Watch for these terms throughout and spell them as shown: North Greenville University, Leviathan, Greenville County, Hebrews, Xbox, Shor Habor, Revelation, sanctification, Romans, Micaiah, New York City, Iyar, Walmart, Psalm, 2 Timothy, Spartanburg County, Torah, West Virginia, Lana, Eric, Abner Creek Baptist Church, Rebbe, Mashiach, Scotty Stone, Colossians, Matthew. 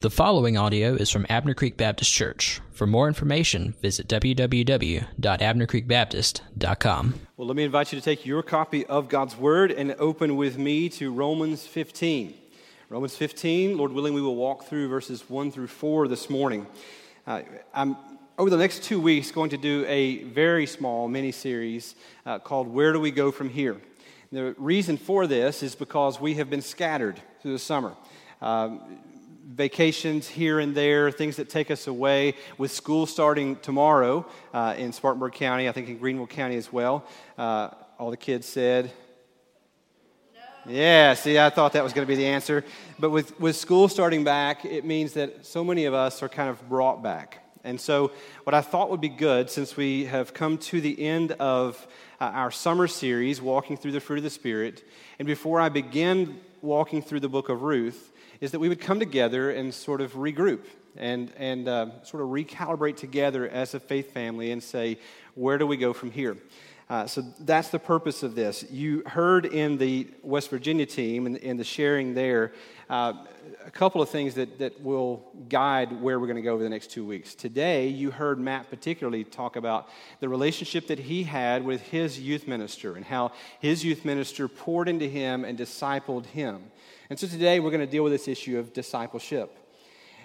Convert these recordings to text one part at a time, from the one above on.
The following audio is from Abner Creek Baptist Church. For more information, visit www.abnercreekbaptist.com. Well, let me invite you to take your copy of God's Word and open with me to Romans 15. Romans 15, Lord willing, we will walk through verses 1 through 4 this morning. I'm over the next 2 weeks going to do a very small mini-series called Where Do We Go From Here? And the reason for this is because we have been scattered through the summer. Vacations here and there, things that take us away, with school starting tomorrow in Spartanburg County, I think in Greenville County as well. All the kids said, no. Yeah, see, I thought that was going to be the answer. But with school starting back, it means that so many of us are kind of brought back. And so what I thought would be good, since we have come to the end of our summer series, Walking Through the Fruit of the Spirit, and before I begin walking through the book of Ruth, is that we would come together and sort of regroup and sort of recalibrate together as a faith family and say, where do we go from here? So that's the purpose of this. You heard in the West Virginia team and in the sharing there a couple of things that will guide where we're going to go over the next 2 weeks. Today, you heard Matt particularly talk about the relationship that he had with his youth minister and how his youth minister poured into him and discipled him. And so today we're going to deal with this issue of discipleship.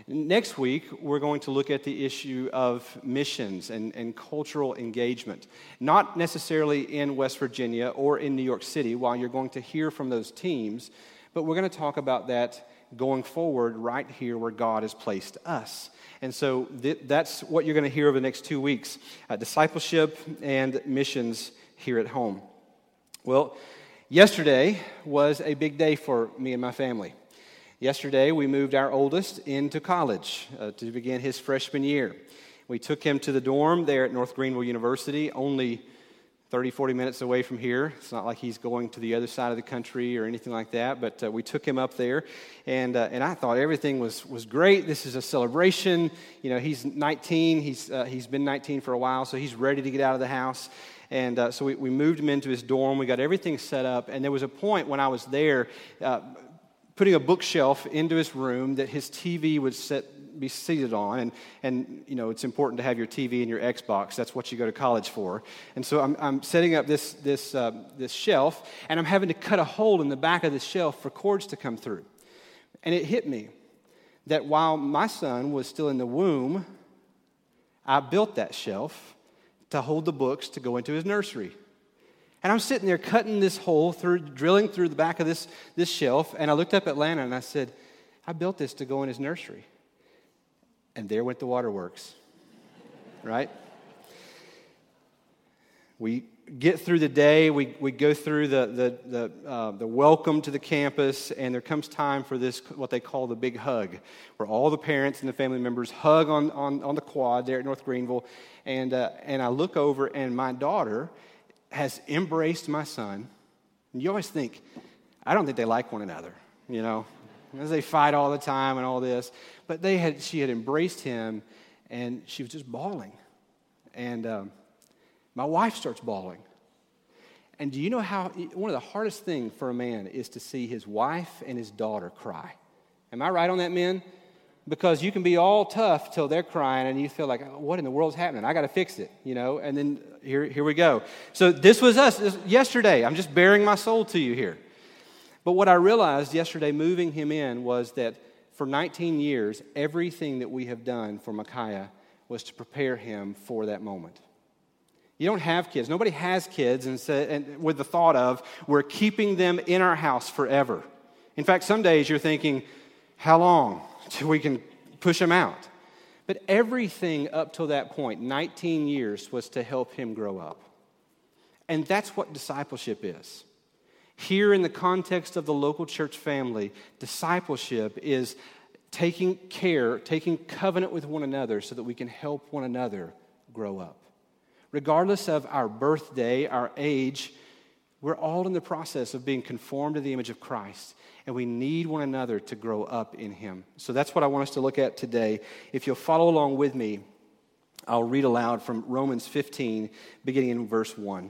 Next week, we're going to look at the issue of missions and cultural engagement, not necessarily in West Virginia or in New York City, while you're going to hear from those teams, but we're going to talk about that going forward right here where God has placed us. And so that's what you're going to hear over the next 2 weeks, discipleship and missions here at home. Well, yesterday was a big day for me and my family. Yesterday, we moved our oldest into college to begin his freshman year. We took him to the dorm there at North Greenville University, only 30, 40 minutes away from here. It's not like he's going to the other side of the country or anything like that, but we took him up there, and I thought everything was great. This is a celebration. You know, he's 19. He's been 19 for a while, so he's ready to get out of the house. And so we moved him into his dorm. We got everything set up. And there was a point when I was there putting a bookshelf into his room that his TV would be seated on. And you know, it's important to have your TV and your Xbox. That's what you go to college for. And so I'm setting up this shelf, and I'm having to cut a hole in the back of the shelf for cords to come through. And it hit me that while my son was still in the womb, I built that shelf to hold the books to go into his nursery. And I'm sitting there cutting this hole through, drilling through the back of this shelf, and I looked up at Lana and I said, I built this to go in his nursery. And there went the waterworks, right? We get through the day, we go through the welcome to the campus, and there comes time for this, what they call the big hug, where all the parents and the family members hug on the quad there at North Greenville, and I look over, and my daughter has embraced my son, and you always think, I don't think they like one another, you know, as they fight all the time and all this, but she had embraced him, and she was just bawling, and my wife starts bawling. And do you know how, one of the hardest things for a man is to see his wife and his daughter cry? Am I right on that, men? Because you can be all tough till they're crying and you feel like, oh, what in the world's happening? I got to fix it, you know, and then here we go. So this was us yesterday. I'm just bearing my soul to you here. But what I realized yesterday moving him in was that for 19 years, everything that we have done for Micaiah was to prepare him for that moment. You don't have kids. Nobody has kids and with the thought of, we're keeping them in our house forever. In fact, some days you're thinking, how long till we can push them out? But everything up till that point, 19 years, was to help him grow up. And that's what discipleship is. Here in the context of the local church family, discipleship is taking care, taking covenant with one another so that we can help one another grow up. Regardless of our birthday, our age, we're all in the process of being conformed to the image of Christ, and we need one another to grow up in him. So that's what I want us to look at today. If you'll follow along with me, I'll read aloud from Romans 15, beginning in verse 1.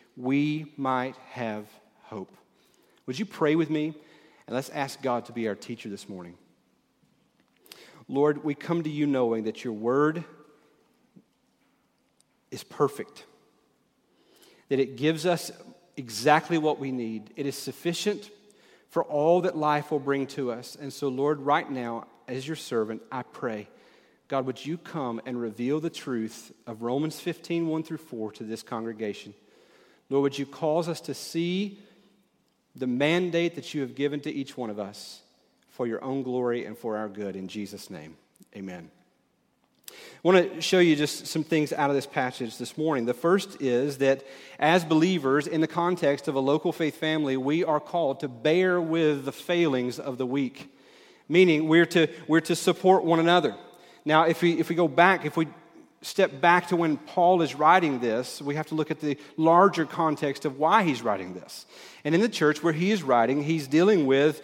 we might have hope. Would you pray with me? And let's ask God to be our teacher this morning. Lord, we come to you knowing that your word is perfect, that it gives us exactly what we need. It is sufficient for all that life will bring to us. And so, Lord, right now, as your servant, I pray, God, would you come and reveal the truth of Romans 15, 1 through 4 to this congregation. Lord, would you cause us to see the mandate that you have given to each one of us for your own glory and for our good. In Jesus' name, amen. I want to show you just some things out of this passage this morning. The first is that as believers, in the context of a local faith family, we are called to bear with the failings of the weak, meaning we're to support one another. Now, if we step back to when Paul is writing this, we have to look at the larger context of why he's writing this. And in the church where he is writing, he's dealing with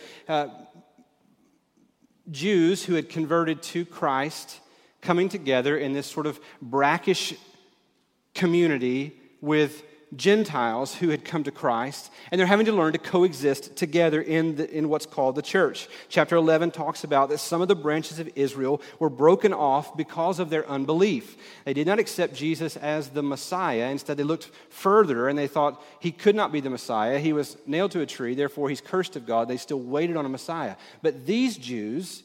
Jews who had converted to Christ, coming together in this sort of brackish community with Gentiles who had come to Christ, and they're having to learn to coexist together in what's called the church. Chapter 11 talks about that some of the branches of Israel were broken off because of their unbelief. They did not accept Jesus as the Messiah. Instead, they looked further and they thought he could not be the Messiah. He was nailed to a tree, therefore he's cursed of God. They still waited on a Messiah. But these Jews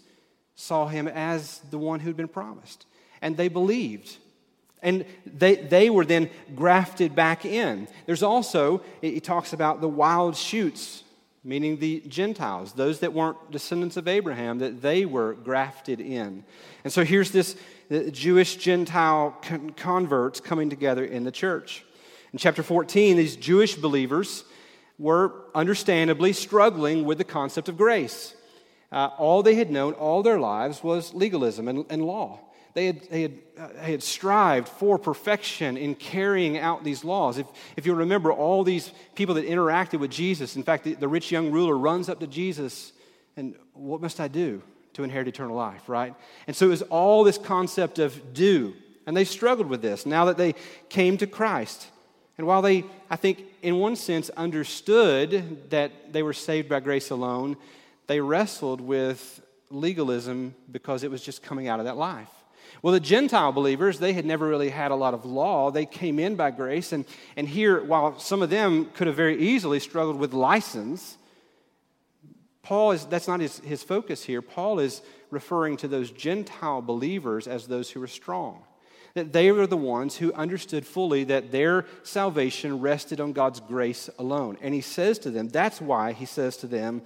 saw him as the one who'd been promised, and they believed. And they were then grafted back in. There's also, it talks about the wild shoots, meaning the Gentiles, those that weren't descendants of Abraham, that they were grafted in. And so here's this Jewish-Gentile converts coming together in the church. In chapter 14, these Jewish believers were understandably struggling with the concept of grace. All they had known all their lives was legalism and law. They had strived for perfection in carrying out these laws. If you remember, all these people that interacted with Jesus, in fact, the rich young ruler runs up to Jesus, and what must I do to inherit eternal life, right? And so it was all this concept of do, and they struggled with this now that they came to Christ. And while they, I think, in one sense, understood that they were saved by grace alone, they wrestled with legalism because it was just coming out of that life. Well, the Gentile believers, they had never really had a lot of law. They came in by grace, and here, while some of them could have very easily struggled with license, that's not his focus here. Paul is referring to those Gentile believers as those who were strong, that they were the ones who understood fully that their salvation rested on God's grace alone. And he says to them, that's why he says to them,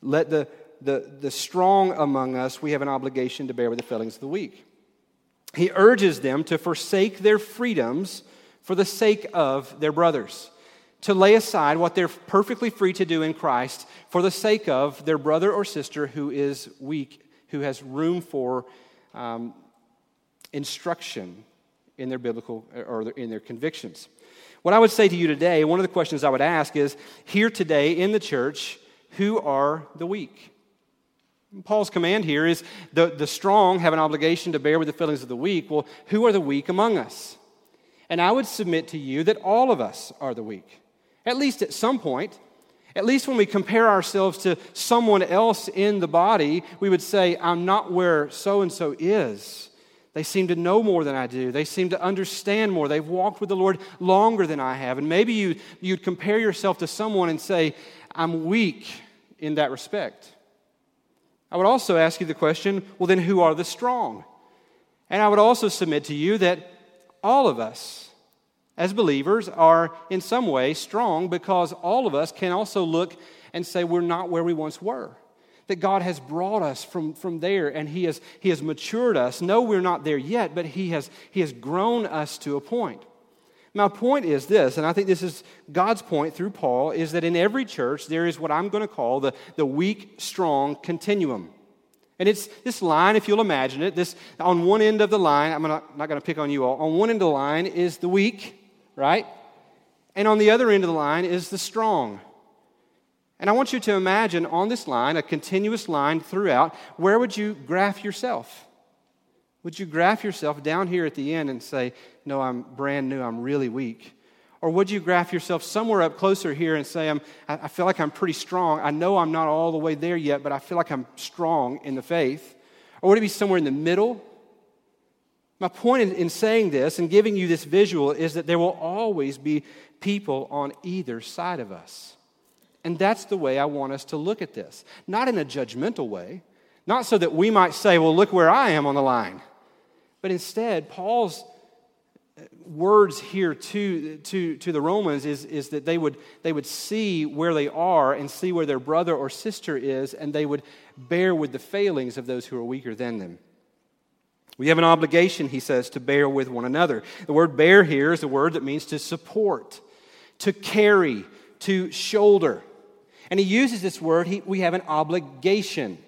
let the strong among us, we have an obligation to bear with the failings of the weak. He urges them to forsake their freedoms for the sake of their brothers, to lay aside what they're perfectly free to do in Christ for the sake of their brother or sister who is weak, who has room for instruction in their biblical or in their convictions. What I would say to you today, one of the questions I would ask is, here today in the church, who are the weak? Paul's command here is the strong have an obligation to bear with the failings of the weak. Well, who are the weak among us? And I would submit to you that all of us are the weak, at least at some point. At least when we compare ourselves to someone else in the body, we would say, I'm not where so-and-so is. They seem to know more than I do. They seem to understand more. They've walked with the Lord longer than I have. And maybe you'd compare yourself to someone and say, I'm weak in that respect. I would also ask you the question, well, then who are the strong? And I would also submit to you that all of us as believers are in some way strong, because all of us can also look and say we're not where we once were, that God has brought us from there, and he has matured us. No, we're not there yet, but he has grown us to a point. My point is this, and I think this is God's point through Paul, is that in every church there is what I'm going to call the weak, strong continuum. And it's this line, if you'll imagine it, this on one end of the line, I'm not going to pick on you all, on one end of the line is the weak, right? And on the other end of the line is the strong. And I want you to imagine on this line, a continuous line throughout, where would you graph yourself? Would you graph yourself down here at the end and say, no, I'm brand new, I'm really weak? Or would you graph yourself somewhere up closer here and say, I feel like I'm pretty strong. I know I'm not all the way there yet, but I feel like I'm strong in the faith. Or would it be somewhere in the middle? My point in saying this and giving you this visual is that there will always be people on either side of us. And that's the way I want us to look at this. Not in a judgmental way. Not so that we might say, well, look where I am on the line. But instead, Paul's words here to the Romans is that they would see where they are and see where their brother or sister is, and they would bear with the failings of those who are weaker than them. We have an obligation, he says, to bear with one another. The word bear here is a word that means to support, to carry, to shoulder. And he uses this word, we have an obligation.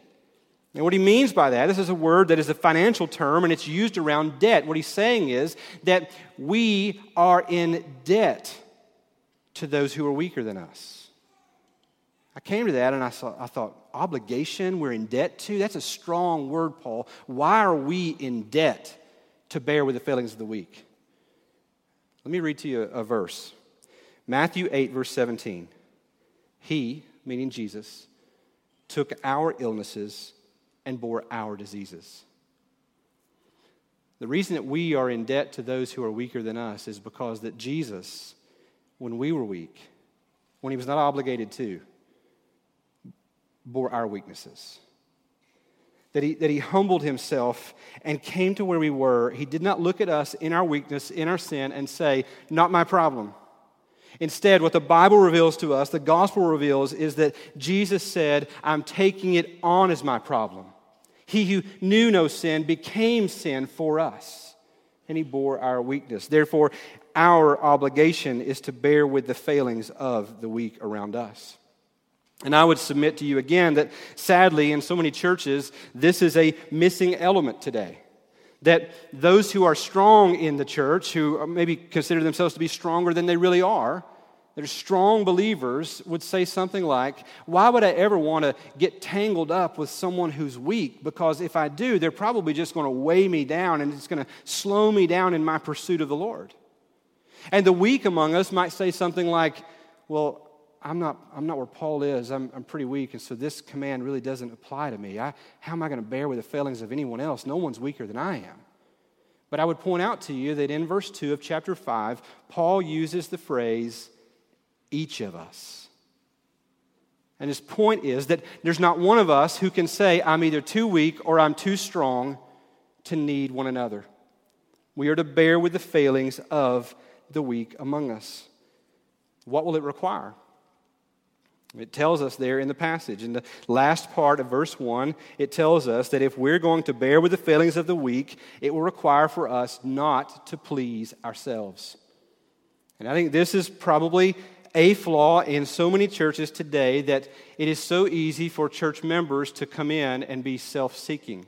And what he means by that, this is a word that is a financial term, and it's used around debt. What he's saying is that we are in debt to those who are weaker than us. I came to that, and I thought, obligation, we're in debt to? That's a strong word, Paul. Why are we in debt to bear with the failings of the weak? Let me read to you a verse. Matthew 8, verse 17. He, meaning Jesus, took our illnesses and bore our diseases. The reason that we are in debt to those who are weaker than us is because that Jesus, when we were weak, when he was not obligated to, bore our weaknesses. That he humbled himself and came to where we were. He did not look at us in our weakness, in our sin, and say, not my problem. Instead, what the Bible reveals to us, the gospel reveals, is that Jesus said, I'm taking it on as my problem. He who knew no sin became sin for us, and he bore our weakness. Therefore, our obligation is to bear with the failings of the weak around us. And I would submit to you again that sadly, in so many churches, this is a missing element today. That those who are strong in the church, who maybe consider themselves to be stronger than they really are, they're strong believers, would say something like, why would I ever want to get tangled up with someone who's weak? Because if I do, they're probably just going to weigh me down and it's going to slow me down in my pursuit of the Lord. And the weak among us might say something like, well, I'm not where Paul is. I'm pretty weak, and so this command really doesn't apply to me. How am I going to bear with the failings of anyone else? No one's weaker than I am. But I would point out to you that in verse 2 of chapter 5, Paul uses the phrase, each of us. And his point is that there's not one of us who can say, I'm either too weak or I'm too strong to need one another. We are to bear with the failings of the weak among us. What will it require? It tells us there in the passage, in the last part of verse 1, it tells us that if we're going to bear with the failings of the weak, it will require for us not to please ourselves. And I think this is probably a flaw in so many churches today, that it is so easy for church members to come in and be self-seeking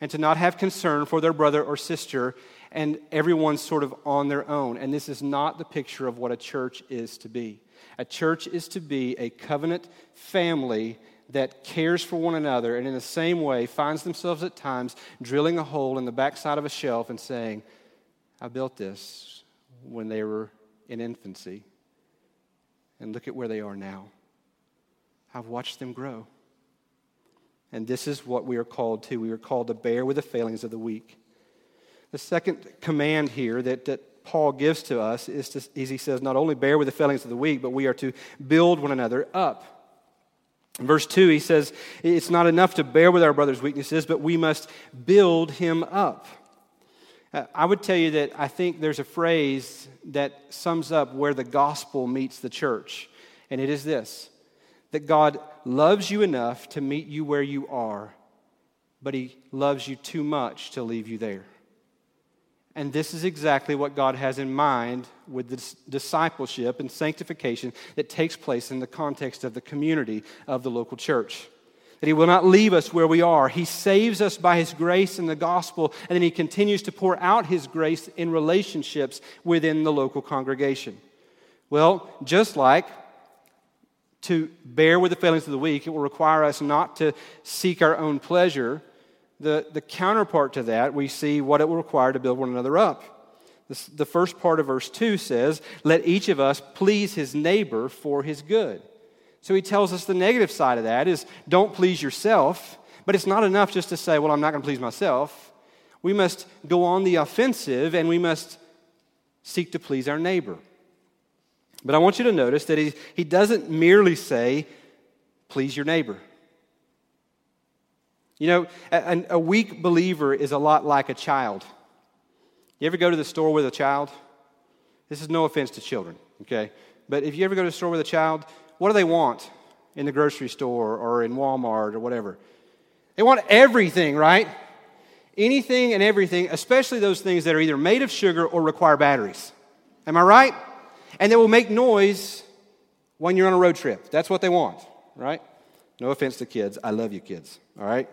and to not have concern for their brother or sister, and everyone's sort of on their own. And this is not the picture of what a church is to be. A church is to be a covenant family that cares for one another, and in the same way finds themselves at times drilling a hole in the backside of a shelf and saying, I built this when they were in infancy, and look at where they are now. I've watched them grow. And this is what we are called to. We are called to bear with the failings of the weak. The second command here that Paul gives to us is to, as he says, not only bear with the failings of the weak, but we are to build one another up. In verse 2, he says, it's not enough to bear with our brother's weaknesses, but we must build him up. I would tell you that I think there's a phrase that sums up where the gospel meets the church, and it is this, that God loves you enough to meet you where you are, but he loves you too much to leave you there. And this is exactly what God has in mind with this discipleship and sanctification that takes place in the context of the community of the local church. That He will not leave us where we are. He saves us by His grace in the gospel, and then He continues to pour out His grace in relationships within the local congregation. Well, just like to bear with the failings of the weak, it will require us not to seek our own pleasure. The counterpart to that, we see what it will require to build one another up. The first part of verse 2 says, let each of us please his neighbor for his good. So he tells us the negative side of that is don't please yourself, but it's not enough just to say, well, I'm not going to please myself. We must go on the offensive and we must seek to please our neighbor. But I want you to notice that he doesn't merely say, please your neighbor. You know, a weak believer is a lot like a child. You ever go to the store with a child? This is no offense to children, okay? But if you ever go to the store with a child, what do they want in the grocery store or in Walmart or whatever? They want everything, right? Anything and everything, especially those things that are either made of sugar or require batteries. Am I right? And they will make noise when you're on a road trip. That's what they want, right? No offense to kids. I love you, kids, all right?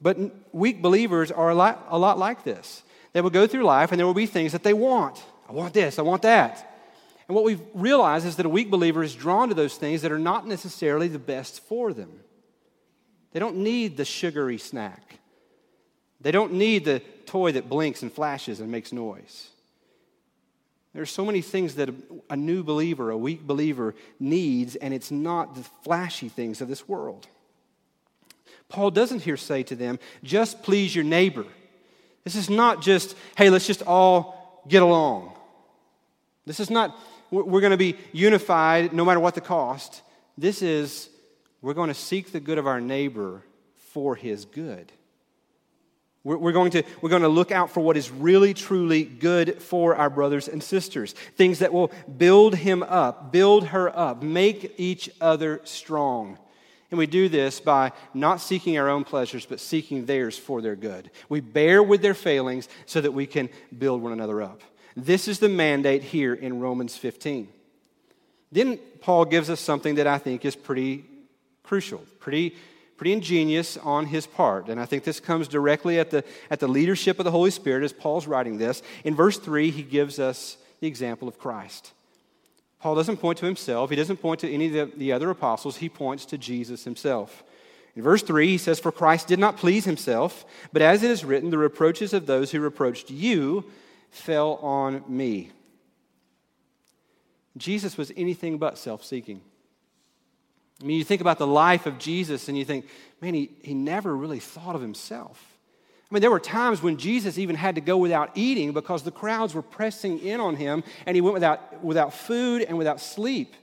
But weak believers are a lot like this. They will go through life and there will be things that they want. I want this, I want that. And what we realize is that a weak believer is drawn to those things that are not necessarily the best for them. They don't need the sugary snack. They don't need the toy that blinks and flashes and makes noise. There are so many things that a new believer, a weak believer needs, and it's not the flashy things of this world. Paul doesn't here say to them, just please your neighbor. This is not just, hey, let's just all get along. This is not, we're going to be unified no matter what the cost. This is, we're going to seek the good of our neighbor for his good. We're going to look out for what is really, truly good for our brothers and sisters. Things that will build him up, build her up, make each other strong. And we do this by not seeking our own pleasures, but seeking theirs for their good. We bear with their failings so that we can build one another up. This is the mandate here in Romans 15. Then Paul gives us something that I think is pretty crucial, pretty ingenious on his part. And I think this comes directly at the leadership of the Holy Spirit as Paul's writing this. In verse 3, he gives us the example of Christ. Paul doesn't point to himself. He doesn't point to any of the other apostles. He points to Jesus himself. In verse 3, he says, for Christ did not please himself, but as it is written, the reproaches of those who reproached you fell on me. Jesus was anything but self-seeking. I mean, you think about the life of Jesus and you think, man, he never really thought of himself. I mean, there were times when Jesus even had to go without eating because the crowds were pressing in on him, and he went without food and without sleep.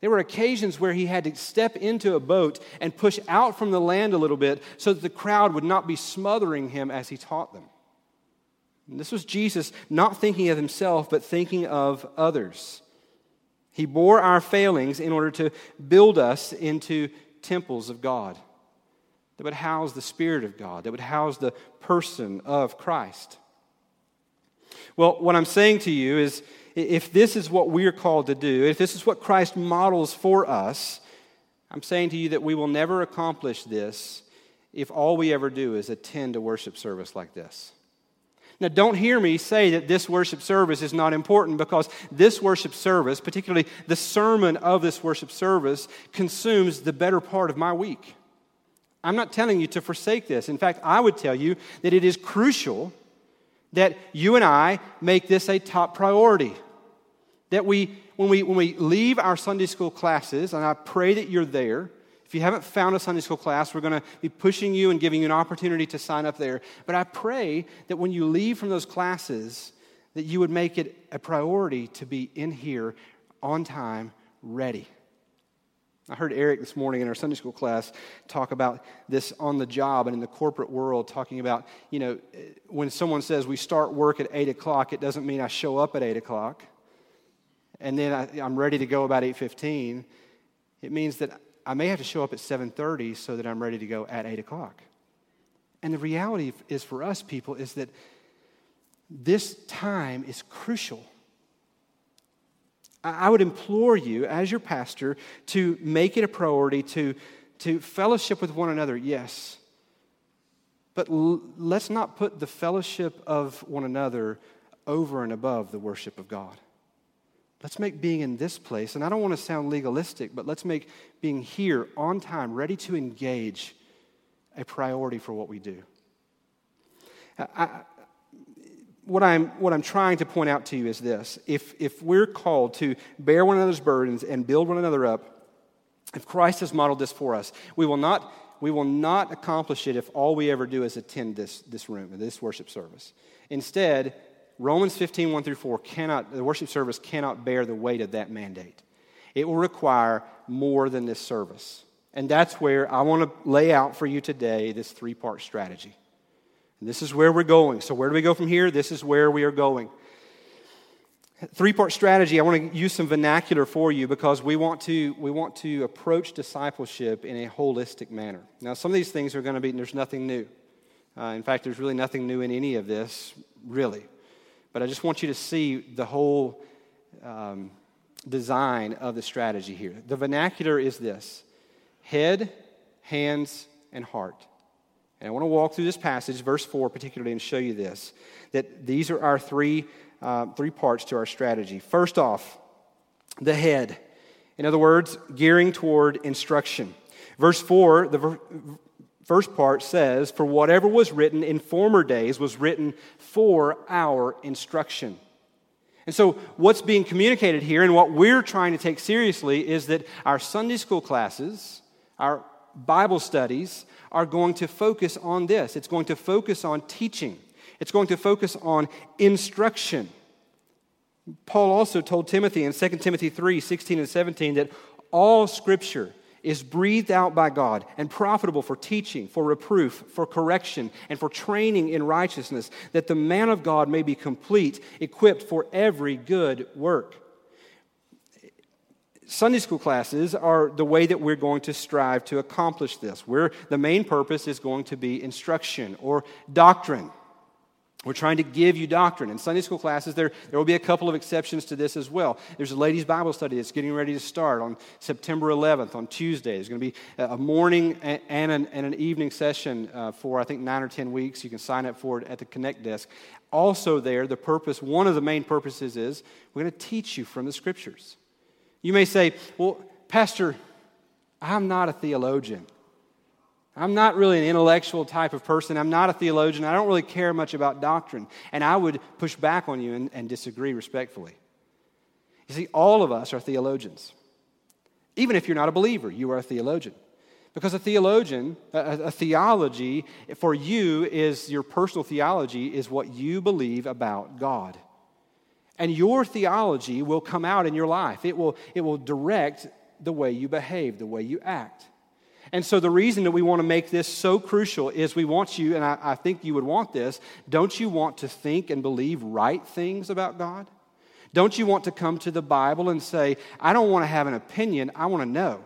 There were occasions where he had to step into a boat and push out from the land a little bit so that the crowd would not be smothering him as he taught them. And this was Jesus not thinking of himself, but thinking of others. He bore our failings in order to build us into temples of God that would house the Spirit of God, that would house the person of Christ. Well, what I'm saying to you is, if this is what we are called to do, if this is what Christ models for us, I'm saying to you that we will never accomplish this if all we ever do is attend a worship service like this. Now, don't hear me say that this worship service is not important, because this worship service, particularly the sermon of this worship service, consumes the better part of my week. I'm not telling you to forsake this. In fact, I would tell you that it is crucial that you and I make this a top priority. That when we leave our Sunday school classes, and I pray that you're there. If you haven't found a Sunday school class, we're going to be pushing you and giving you an opportunity to sign up there. But I pray that when you leave from those classes, that you would make it a priority to be in here on time, ready. I heard Eric this morning in our Sunday school class talk about this on the job and in the corporate world, talking about, you know, when someone says we start work at 8 o'clock, it doesn't mean I show up at 8 o'clock and then I'm ready to go about 8:15. It means that I may have to show up at 7:30 so that I'm ready to go at 8 o'clock. And the reality is for us people is that This time is crucial. I would implore you, as your pastor, to make it a priority to fellowship with one another, yes. But let's not put the fellowship of one another over and above the worship of God. Let's make being in this place, and I don't want to sound legalistic, but let's make being here on time, ready to engage, a priority for what we do. What I'm trying to point out to you is this. If we're called to bear one another's burdens and build one another up, if Christ has modeled this for us, we will not accomplish it if all we ever do is attend this room, this worship service. Instead, Romans 15, 1 through 4, the worship service cannot bear the weight of that mandate. It will require more than this service. And that's where I want to lay out for you today this three-part strategy. This is where we're going. So where do we go from here? This is where we are going. Three-part strategy. I want to use some vernacular for you because we want to approach discipleship in a holistic manner. Now, some of these things are going to be, there's nothing new. In fact, there's really nothing new in any of this, really. But I just want you to see the whole design of the strategy here. The vernacular is this: head, hands, and heart. And I want to walk through this passage, verse 4 particularly, and show you this, that these are our three parts to our strategy. First off, the head. In other words, gearing toward instruction. Verse 4, the first part says, "For whatever was written in former days was written for our instruction." And so what's being communicated here and what we're trying to take seriously is that our Sunday school classes, our Bible studies are going to focus on this. It's going to focus on teaching. It's going to focus on instruction. Paul also told Timothy in 2 Timothy 3, 16 and 17 that all Scripture is breathed out by God and profitable for teaching, for reproof, for correction, and for training in righteousness, that the man of God may be complete, equipped for every good work. Sunday school classes are the way that we're going to strive to accomplish this. The main purpose is going to be instruction or doctrine. We're trying to give you doctrine. In Sunday school classes, there will be a couple of exceptions to this as well. There's a ladies' Bible study that's getting ready to start on September 11th, on Tuesday. There's going to be a morning and an evening session for, I think, 9 or 10 weeks. You can sign up for it at the Connect desk. Also there, one of the main purposes is we're going to teach you from the Scriptures. You may say, well, Pastor, I'm not a theologian. I'm not really an intellectual type of person. I'm not a theologian. I don't really care much about doctrine. And I would push back on you and disagree respectfully. You see, all of us are theologians. Even if you're not a believer, you are a theologian. Because a theology for you is, your personal theology is what you believe about God. And your theology will come out in your life. It will direct the way you behave, the way you act. And so the reason that we want to make this so crucial is we want you, and I think you would want this, don't you want to think and believe right things about God? Don't you want to come to the Bible and say, I don't want to have an opinion, I want to know.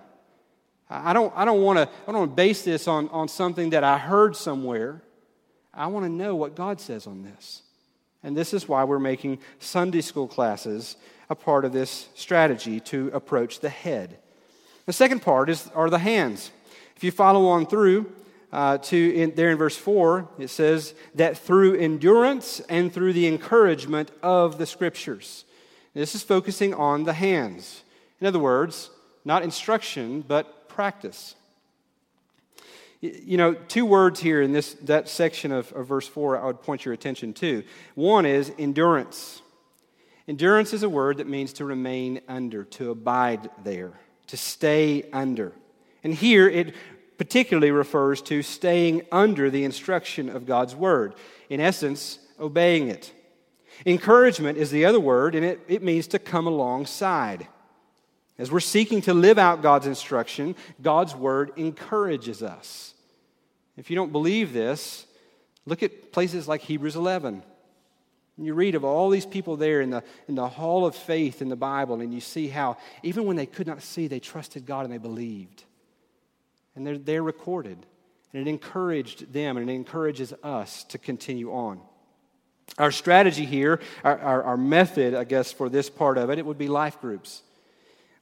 I don't want to base this on something that I heard somewhere. I want to know what God says on this. And this is why we're making Sunday school classes a part of this strategy to approach the head. The second part are the hands. If you follow on through there in verse 4, it says that through endurance and through the encouragement of the Scriptures. This is focusing on the hands. In other words, not instruction, but practice. You know, two words here in that section of verse 4 I would point your attention to. One is endurance. Endurance is a word that means to remain under, to abide there, to stay under. And here it particularly refers to staying under the instruction of God's word. In essence, obeying it. Encouragement is the other word, and it means to come alongside. As we're seeking to live out God's instruction, God's word encourages us. If you don't believe this, look at places like Hebrews 11. And you read of all these people there in the hall of faith in the Bible, and you see how even when they could not see, they trusted God and they believed. And they're recorded. And it encouraged them, and it encourages us to continue on. Our strategy here, our method, I guess, for this part of it, it would be life groups.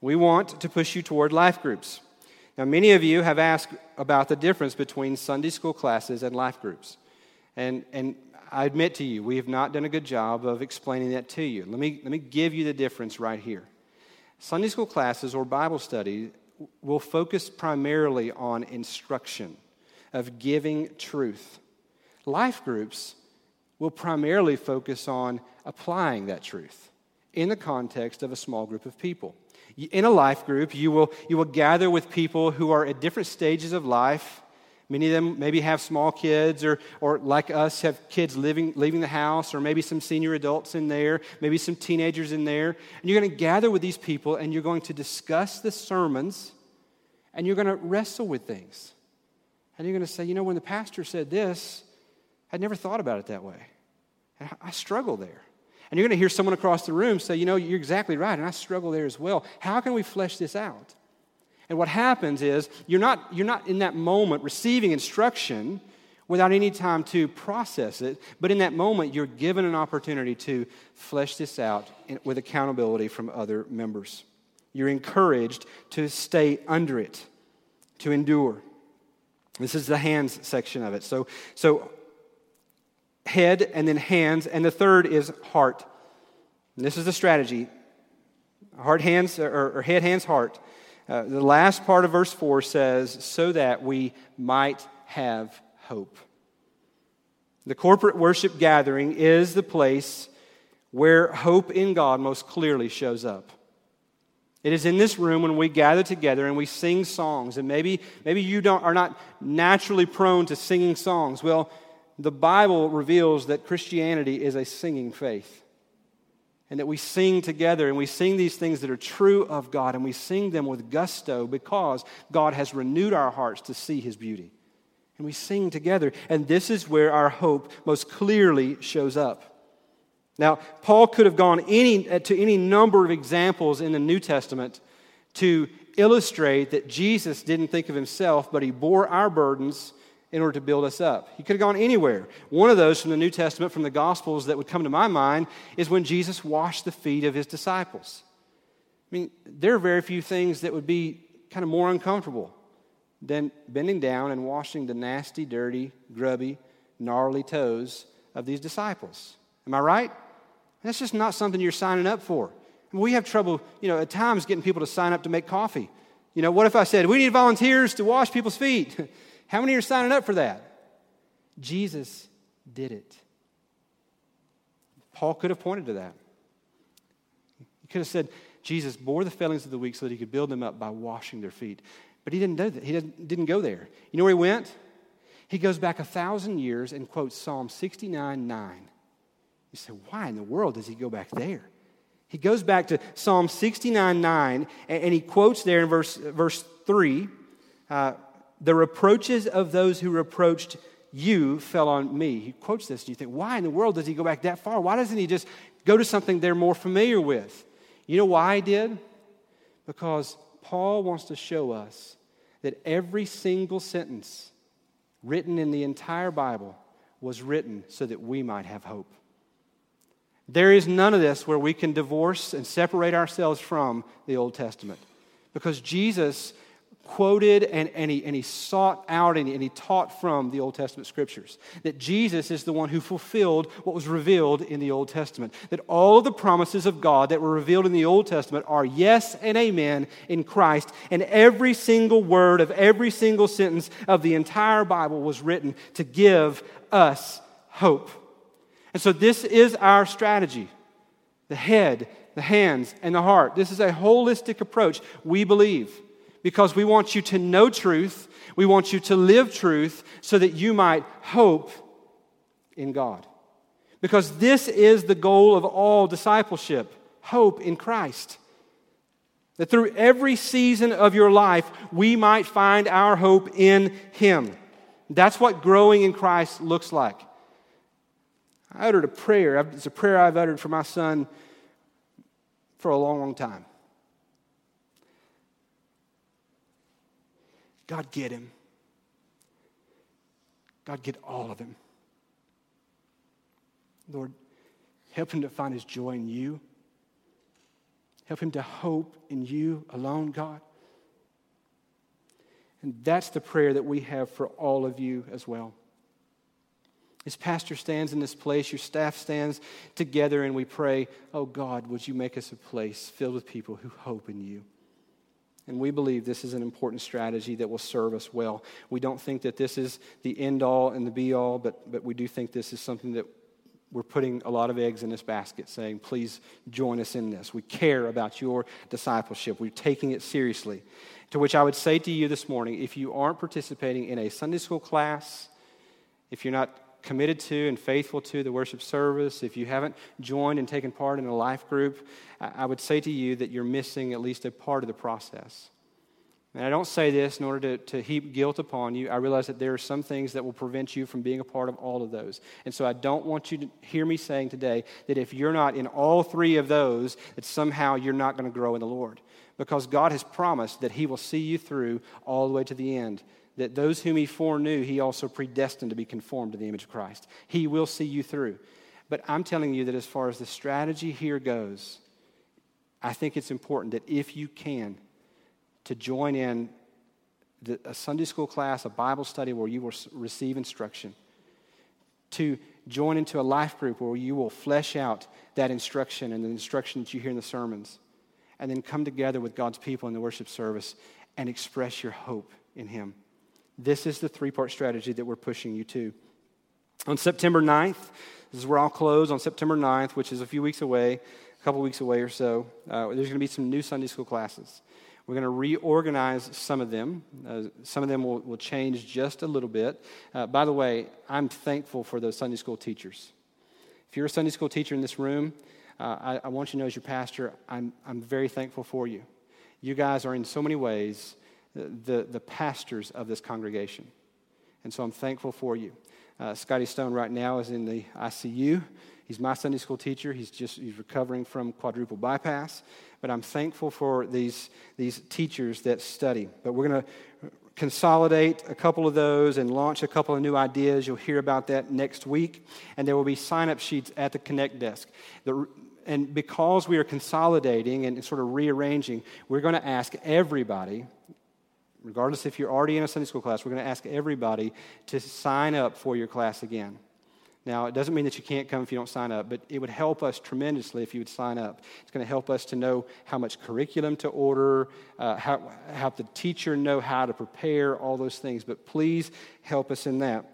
We want to push you toward life groups. Now, many of you have asked about the difference between Sunday school classes and life groups. And I admit to you, we have not done a good job of explaining that to you. Let me give you the difference right here. Sunday school classes or Bible study will focus primarily on instruction, of giving truth. Life groups will primarily focus on applying that truth in the context of a small group of people. In a life group, you will gather with people who are at different stages of life. Many of them maybe have small kids or like us have kids leaving the house, or maybe some senior adults in there, maybe some teenagers in there. And you're going to gather with these people and you're going to discuss the sermons and you're going to wrestle with things. And you're going to say, you know, when the pastor said this, I'd never thought about it that way. And I struggle there. And you're going to hear someone across the room say, you know, you're exactly right, and I struggle there as well. How can we flesh this out? And what happens is you're not in that moment receiving instruction without any time to process it, but in that moment you're given an opportunity to flesh this out with accountability from other members. You're encouraged to stay under it, to endure. This is the hands section of it. So head and then hands, and the third is heart. And this is the strategy. Heart, hands, or head, hands, heart. The last part of verse 4 says, so that we might have hope. The corporate worship gathering is the place where hope in God most clearly shows up. It is in this room when we gather together and we sing songs. And maybe you are not naturally prone to singing songs. Well, the Bible reveals that Christianity is a singing faith. And that we sing together and we sing these things that are true of God, and we sing them with gusto because God has renewed our hearts to see His beauty. And we sing together, and this is where our hope most clearly shows up. Now, Paul could have gone to any number of examples in the New Testament to illustrate that Jesus didn't think of Himself, but He bore our burdens in order to build us up. He could have gone anywhere. One of those from the New Testament, from the Gospels, that would come to my mind is when Jesus washed the feet of His disciples. I mean, there are very few things that would be kind of more uncomfortable than bending down and washing the nasty, dirty, grubby, gnarly toes of these disciples. Am I right? That's just not something you're signing up for. I mean, we have trouble, you know, at times getting people to sign up to make coffee. You know, what if I said, we need volunteers to wash people's feet? How many are signing up for that? Jesus did it. Paul could have pointed to that. He could have said, Jesus bore the failings of the weak so that He could build them up by washing their feet. But He didn't do that. He didn't go there. You know where He went? He goes back 1,000 years and quotes Psalm 69:9. You say, why in the world does He go back there? He goes back to Psalm 69:9, and he quotes there in verse 3, the reproaches of those who reproached you fell on me. He quotes this, and you think, why in the world does he go back that far? Why doesn't he just go to something they're more familiar with? You know why he did? Because Paul wants to show us that every single sentence written in the entire Bible was written so that we might have hope. There is none of this where we can divorce and separate ourselves from the Old Testament, because Jesus quoted and he sought out and he taught from the Old Testament scriptures, that Jesus is the one who fulfilled what was revealed in the Old Testament, that all of the promises of God that were revealed in the Old Testament are yes and amen in Christ, and every single word of every single sentence of the entire Bible was written to give us hope. And so this is our strategy: the head, the hands, and the heart. This is a holistic approach, we believe, because we want you to know truth, we want you to live truth, so that you might hope in God. Because this is the goal of all discipleship: hope in Christ. That through every season of your life, we might find our hope in Him. That's what growing in Christ looks like. I uttered a prayer. It's a prayer I've uttered for my son for a long, long time. God, get him. God, get all of him. Lord, help him to find his joy in you. Help him to hope in you alone, God. And that's the prayer that we have for all of you as well. As pastor stands in this place, your staff stands together, and we pray, oh God, would you make us a place filled with people who hope in you? And we believe this is an important strategy that will serve us well. We don't think that this is the end all and the be all, but we do think this is something that we're putting a lot of eggs in this basket, saying, please join us in this. We care about your discipleship. We're taking it seriously. To which I would say to you this morning, if you aren't participating in a Sunday school class, if you're not committed to and faithful to the worship service, if you haven't joined and taken part in a life group, I would say to you that you're missing at least a part of the process. And I don't say this in order to heap guilt upon you. I realize that there are some things that will prevent you from being a part of all of those. And so I don't want you to hear me saying today that if you're not in all three of those, that somehow you're not going to grow in the Lord. Because God has promised that he will see you through all the way to the end. That those whom he foreknew, he also predestined to be conformed to the image of Christ. He will see you through. But I'm telling you that as far as the strategy here goes, I think it's important that if you can, to join in a Sunday school class, a Bible study where you will receive instruction, to join into a life group where you will flesh out that instruction and the instruction that you hear in the sermons, and then come together with God's people in the worship service and express your hope in him. This is the three-part strategy that we're pushing you to. On September 9th, this is where I'll close, on September 9th, which is a few weeks away, a couple weeks away or so, there's going to be some new Sunday school classes. We're going to reorganize some of them. Some of them will change just a little bit. By the way, I'm thankful for those Sunday school teachers. If you're a Sunday school teacher in this room, I want you to know as your pastor, I'm very thankful for you. You guys are in so many ways the pastors of this congregation. And so I'm thankful for you. Scotty Stone right now is in the ICU. He's my Sunday school teacher. He's recovering from quadruple bypass. But I'm thankful for these teachers that study. But we're going to consolidate a couple of those and launch a couple of new ideas. You'll hear about that next week. And there will be sign-up sheets at the Connect desk. And because we are consolidating and sort of rearranging, we're going to ask everybody, regardless if you're already in a Sunday school class, we're going to ask everybody to sign up for your class again. Now, it doesn't mean that you can't come if you don't sign up, but it would help us tremendously if you would sign up. It's going to help us to know how much curriculum to order, how the teacher know how to prepare, all those things. But please help us in that.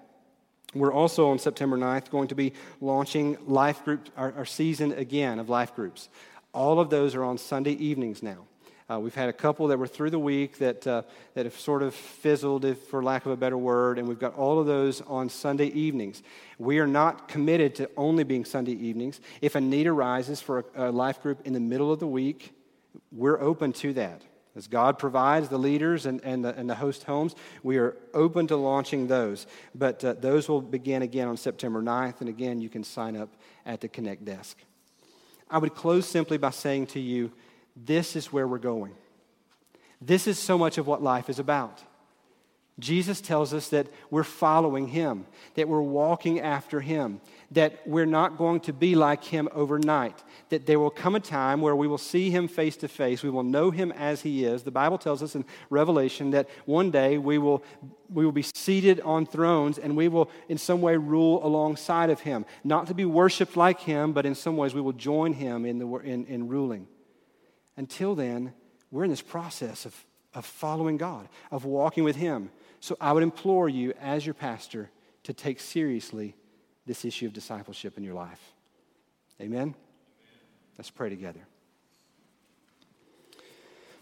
We're also on September 9th going to be launching life groups, our season again of life groups. All of those are on Sunday evenings now. We've had a couple that were through the week that have sort of fizzled, if for lack of a better word, and we've got all of those on Sunday evenings. We are not committed to only being Sunday evenings. If a need arises for a life group in the middle of the week, we're open to that. As God provides the leaders and the host homes, we are open to launching those. But those will begin again on September 9th, and again, you can sign up at the Connect desk. I would close simply by saying to you, this is where we're going. This is so much of what life is about. Jesus tells us that we're following him, that we're walking after him, that we're not going to be like him overnight, that there will come a time where we will see him face to face, we will know him as he is. The Bible tells us in Revelation that one day we will be seated on thrones and we will in some way rule alongside of him, not to be worshiped like him, but in some ways we will join him in ruling. Until then, we're in this process of following God, of walking with him. So I would implore you as your pastor to take seriously this issue of discipleship in your life. Amen? Amen. Let's pray together.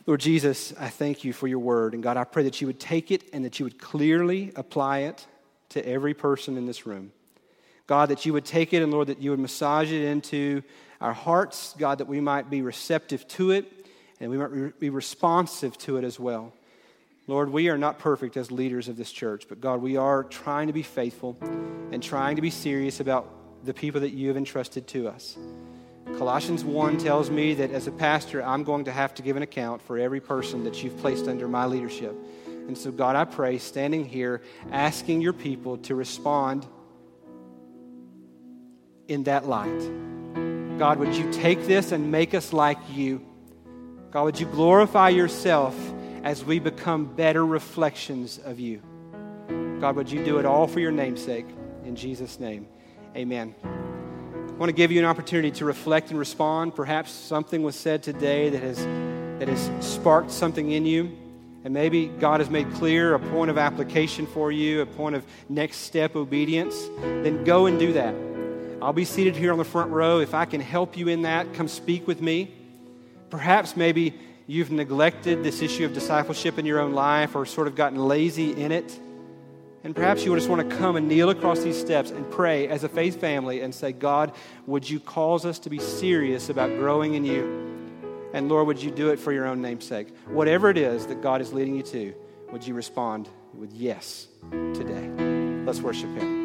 Lord Jesus, I thank you for your word. And God, I pray that you would take it and that you would clearly apply it to every person in this room. God, that you would take it and, Lord, that you would massage it into our hearts, God, that we might be receptive to it and we might be responsive to it as well. Lord, we are not perfect as leaders of this church, but God, we are trying to be faithful and trying to be serious about the people that you have entrusted to us. Colossians 1 tells me that as a pastor, I'm going to have to give an account for every person that you've placed under my leadership. And so, God, I pray, standing here, asking your people to respond in that light. God, would you take this and make us like you? God, would you glorify yourself as we become better reflections of you? God, would you do it all for your name's sake? In Jesus' name, amen. I want to give you an opportunity to reflect and respond. Perhaps something was said today that has sparked something in you. And maybe God has made clear a point of application for you, a point of next step obedience. Then go and do that. I'll be seated here on the front row. If I can help you in that, come speak with me. Perhaps maybe you've neglected this issue of discipleship in your own life or sort of gotten lazy in it. And perhaps you just want to come and kneel across these steps and pray as a faith family and say, God, would you cause us to be serious about growing in you? And Lord, would you do it for your own name's sake? Whatever it is that God is leading you to, would you respond with yes today? Let's worship him.